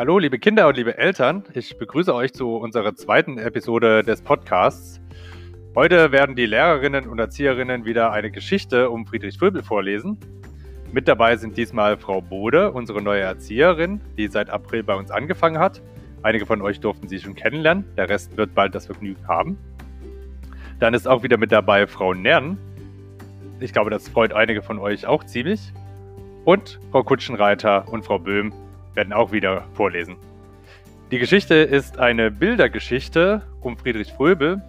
Hallo, liebe Kinder und liebe Eltern. Ich begrüße euch zu unserer zweiten Episode des Podcasts. Heute werden die Lehrerinnen und Erzieherinnen wieder eine Geschichte um Friedrich Fröbel vorlesen. Mit dabei sind diesmal Frau Bode, unsere neue Erzieherin, die seit April bei uns angefangen hat. Einige von euch durften sie schon kennenlernen, der Rest wird bald das Vergnügen haben. Dann ist auch wieder mit dabei Frau Nern. Ich glaube, das freut einige von euch auch ziemlich. Und Frau Kutschenreiter und Frau Böhm werden auch wieder vorlesen. Die Geschichte ist eine Bildergeschichte um Friedrich Fröbel.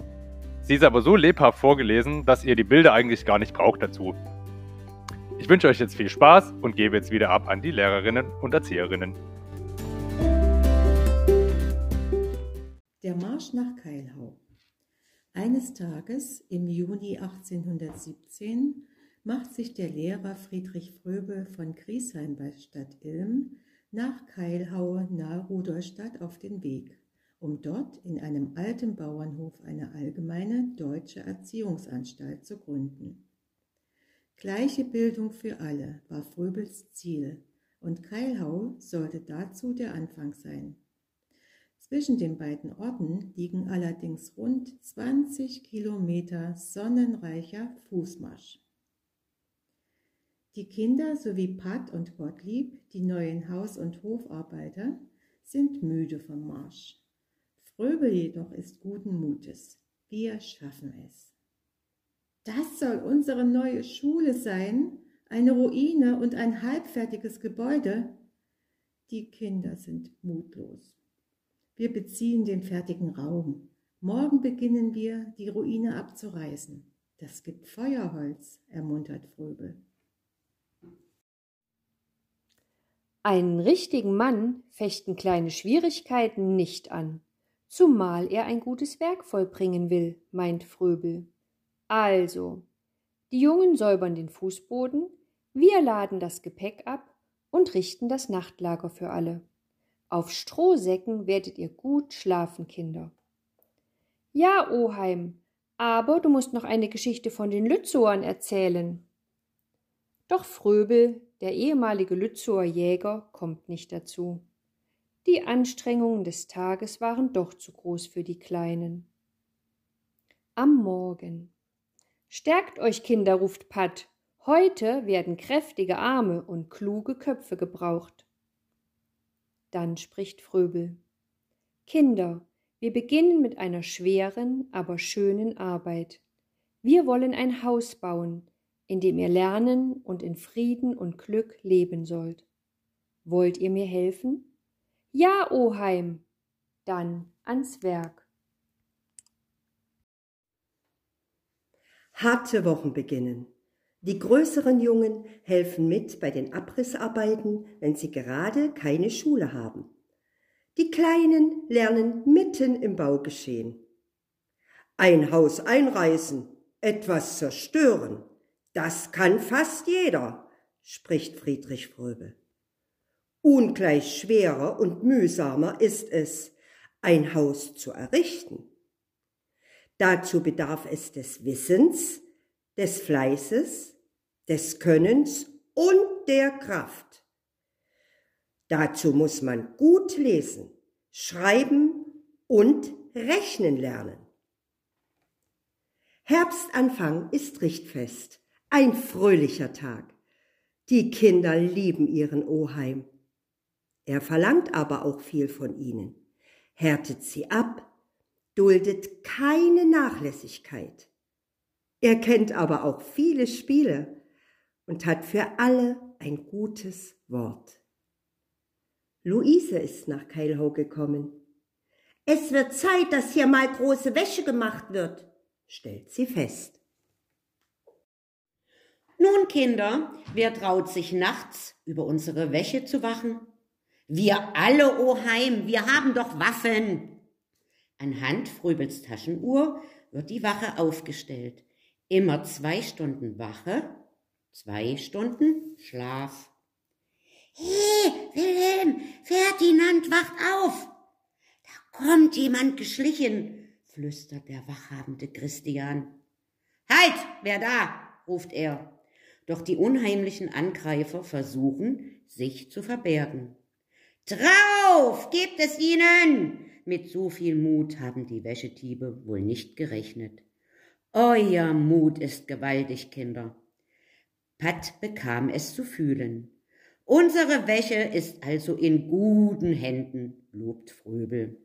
Sie ist aber so lebhaft vorgelesen, dass ihr die Bilder eigentlich gar nicht braucht dazu. Ich wünsche euch jetzt viel Spaß und gebe jetzt wieder ab an die Lehrerinnen und Erzieherinnen. Der Marsch nach Keilhau. Eines Tages im Juni 1817 macht sich der Lehrer Friedrich Fröbel von Griesheim bei Stadt Ilm nach Keilhau nahe Rudolstadt auf den Weg, um dort in einem alten Bauernhof eine allgemeine deutsche Erziehungsanstalt zu gründen. Gleiche Bildung für alle war Fröbels Ziel und Keilhau sollte dazu der Anfang sein. Zwischen den beiden Orten liegen allerdings rund 20 Kilometer sonnenreicher Fußmarsch. Die Kinder sowie Pat und Gottlieb, die neuen Haus- und Hofarbeiter, sind müde vom Marsch. Fröbel jedoch ist guten Mutes. Wir schaffen es. Das soll unsere neue Schule sein, eine Ruine und ein halbfertiges Gebäude. Die Kinder sind mutlos. Wir beziehen den fertigen Raum. Morgen beginnen wir, die Ruine abzureißen. Das gibt Feuerholz, ermuntert Fröbel. Einen richtigen Mann fechten kleine Schwierigkeiten nicht an, zumal er ein gutes Werk vollbringen will, meint Fröbel. Also, die Jungen säubern den Fußboden, wir laden das Gepäck ab und richten das Nachtlager für alle. Auf Strohsäcken werdet ihr gut schlafen, Kinder. Ja, Oheim, aber du musst noch eine Geschichte von den Lützowern erzählen. Doch Fröbel, der ehemalige Lützower Jäger, kommt nicht dazu. Die Anstrengungen des Tages waren doch zu groß für die Kleinen. Am Morgen. Stärkt euch, Kinder, ruft Pat. Heute werden kräftige Arme und kluge Köpfe gebraucht. Dann spricht Fröbel. Kinder, wir beginnen mit einer schweren, aber schönen Arbeit. Wir wollen ein Haus bauen, in dem ihr lernen und in Frieden und Glück leben sollt. Wollt ihr mir helfen? Ja, Oheim! Dann ans Werk. Harte Wochen beginnen. Die größeren Jungen helfen mit bei den Abrissarbeiten, wenn sie gerade keine Schule haben. Die Kleinen lernen mitten im Baugeschehen. Ein Haus einreißen, etwas zerstören. Das kann fast jeder, spricht Friedrich Fröbel. Ungleich schwerer und mühsamer ist es, ein Haus zu errichten. Dazu bedarf es des Wissens, des Fleißes, des Könnens und der Kraft. Dazu muss man gut lesen, schreiben und rechnen lernen. Herbstanfang ist Richtfest. Ein fröhlicher Tag. Die Kinder lieben ihren Oheim. Er verlangt aber auch viel von ihnen, härtet sie ab, duldet keine Nachlässigkeit. Er kennt aber auch viele Spiele und hat für alle ein gutes Wort. Luise ist nach Keilhau gekommen. Es wird Zeit, dass hier mal große Wäsche gemacht wird, stellt sie fest. Nun, Kinder, wer traut sich nachts über unsere Wäsche zu wachen? Wir alle, Oheim, wir haben doch Waffen. Anhand Fröbels Taschenuhr wird die Wache aufgestellt. Immer 2 Stunden Wache, 2 Stunden Schlaf. Hey, Wilhelm, Ferdinand, wacht auf! Da kommt jemand geschlichen, flüstert der wachhabende Christian. Halt, wer da? Ruft er. Doch die unheimlichen Angreifer versuchen, sich zu verbergen. Drauf, gebt es ihnen! Mit so viel Mut haben die Wäschetiebe wohl nicht gerechnet. Euer Mut ist gewaltig, Kinder. Pat bekam es zu fühlen. Unsere Wäsche ist also in guten Händen, lobt Fröbel.